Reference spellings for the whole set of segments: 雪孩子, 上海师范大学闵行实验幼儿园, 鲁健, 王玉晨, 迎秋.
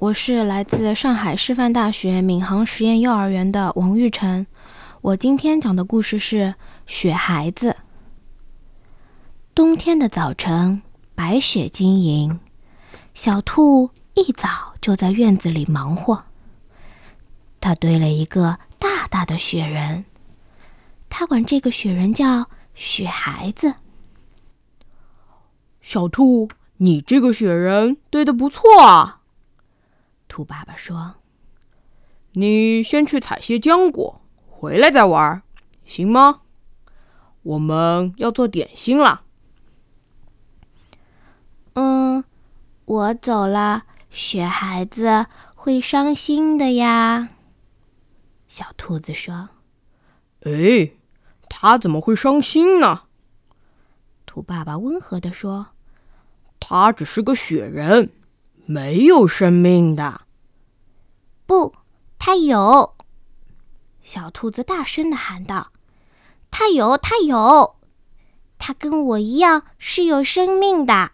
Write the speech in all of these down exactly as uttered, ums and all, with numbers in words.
我是来自上海师范大学闵行实验幼儿园的王玉晨。我今天讲的故事是雪孩子。冬天的早晨，白雪晶莹，小兔一早就在院子里忙活。它堆了一个大大的雪人，它管这个雪人叫雪孩子。小兔，你这个雪人堆得不错啊。兔爸爸说，你先去采些浆果，回来再玩，行吗？我们要做点心了。嗯，我走了，雪孩子会伤心的呀。小兔子说。哎，他怎么会伤心呢？兔爸爸温和地说，他只是个雪人，没有生命的。不，他有！小兔子大声地喊道，他有，他有！他跟我一样是有生命的，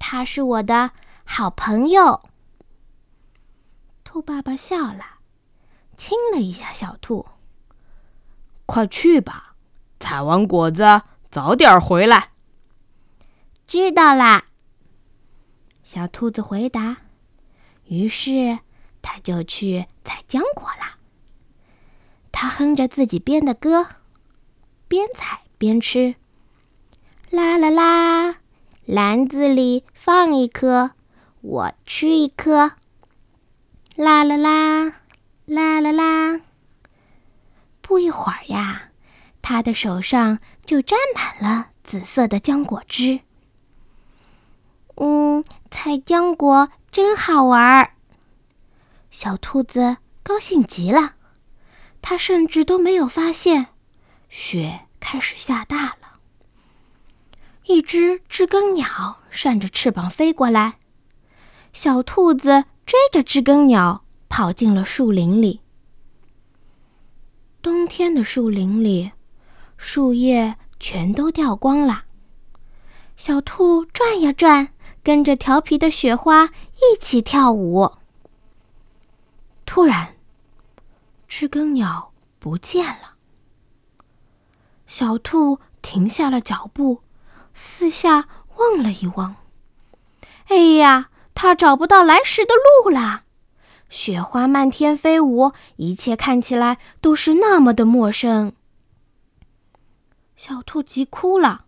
他是我的好朋友。兔爸爸笑了，亲了一下小兔。快去吧，采完果子早点回来。知道啦。小兔子回答，于是它就去采浆果啦。它哼着自己编的歌，边采边吃。啦啦啦，篮子里放一颗，我吃一颗。啦啦啦，啦啦啦。不一会儿呀，它的手上就沾满了紫色的浆果汁。嗯，采浆果真好玩儿。小兔子高兴极了，它甚至都没有发现，雪开始下大了。一只知更鸟扇着翅膀飞过来，小兔子追着知更鸟跑进了树林里。冬天的树林里，树叶全都掉光了。小兔转呀转，跟着调皮的雪花一起跳舞。突然，知更鸟不见了。小兔停下了脚步，四下望了一望。哎呀，它找不到来时的路啦！雪花漫天飞舞，一切看起来都是那么的陌生。小兔急哭了。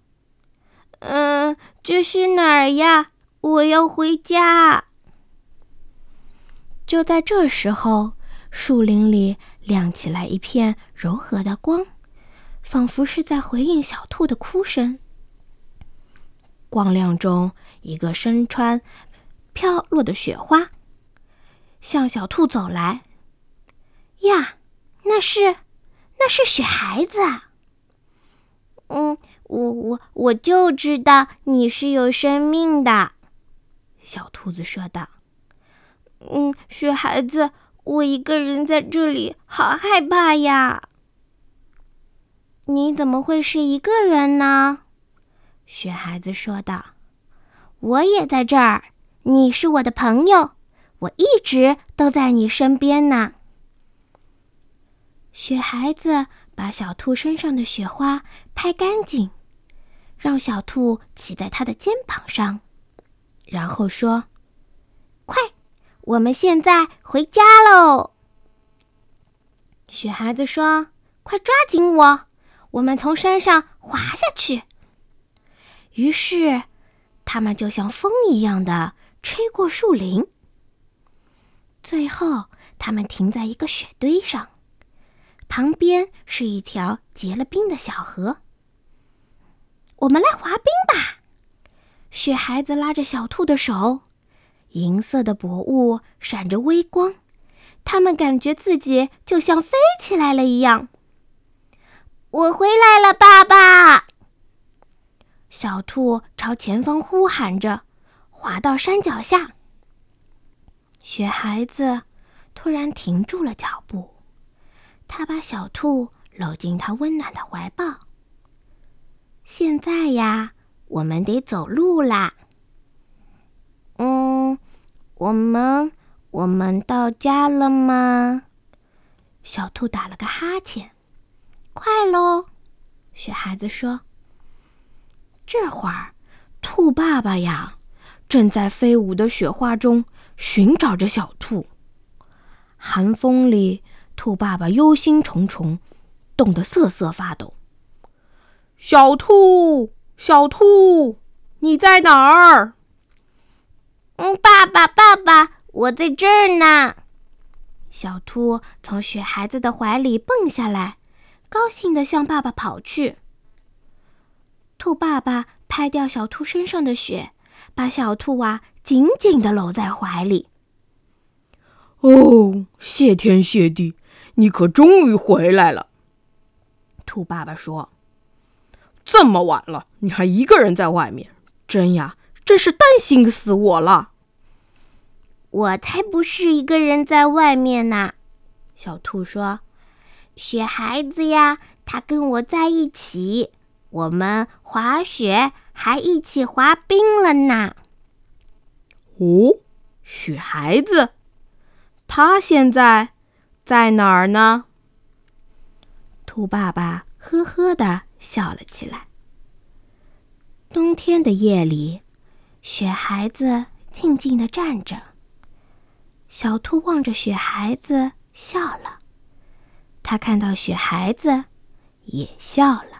嗯，这是哪儿呀？我要回家。就在这时候，树林里亮起来一片柔和的光，仿佛是在回应小兔的哭声。光亮中，一个身穿飘落的雪花向小兔走来。呀，那是那是雪孩子。嗯，我我我就知道你是有生命的，小兔子说道。嗯，雪孩子，我一个人在这里，好害怕呀。你怎么会是一个人呢？雪孩子说道。我也在这儿，你是我的朋友，我一直都在你身边呢。雪孩子把小兔身上的雪花拍干净，让小兔骑在它的肩膀上，然后说，快，我们现在回家喽。雪孩子说，快抓紧我，我们从山上滑下去。于是他们就像风一样的吹过树林，最后他们停在一个雪堆上，旁边是一条结了冰的小河。我们来滑冰吧！雪孩子拉着小兔的手，银色的薄雾闪着微光，他们感觉自己就像飞起来了一样。我回来了，爸爸！小兔朝前方呼喊着，滑到山脚下。雪孩子突然停住了脚步。他把小兔搂进他温暖的怀抱。现在呀，我们得走路啦。嗯，我们我们到家了吗？小兔打了个哈欠。快喽，雪孩子说。这会儿，兔爸爸呀，正在飞舞的雪花中寻找着小兔。寒风里，兔爸爸忧心忡忡，冻得瑟瑟发抖。小兔，小兔，你在哪儿？嗯，爸爸，爸爸，我在这儿呢。小兔从雪孩子的怀里蹦下来，高兴地向爸爸跑去。兔爸爸拍掉小兔身上的雪，把小兔啊紧紧地搂在怀里。哦，谢天谢地，你可终于回来了。兔爸爸说，这么晚了，你还一个人在外面，真呀，真是担心死我了。我才不是一个人在外面呢，小兔说，雪孩子呀，他跟我在一起，我们滑雪还一起滑冰了呢。哦，雪孩子，他现在在哪儿呢？兔爸爸呵呵地笑了起来。冬天的夜里，雪孩子静静地站着。小兔望着雪孩子笑了，他看到雪孩子也笑了。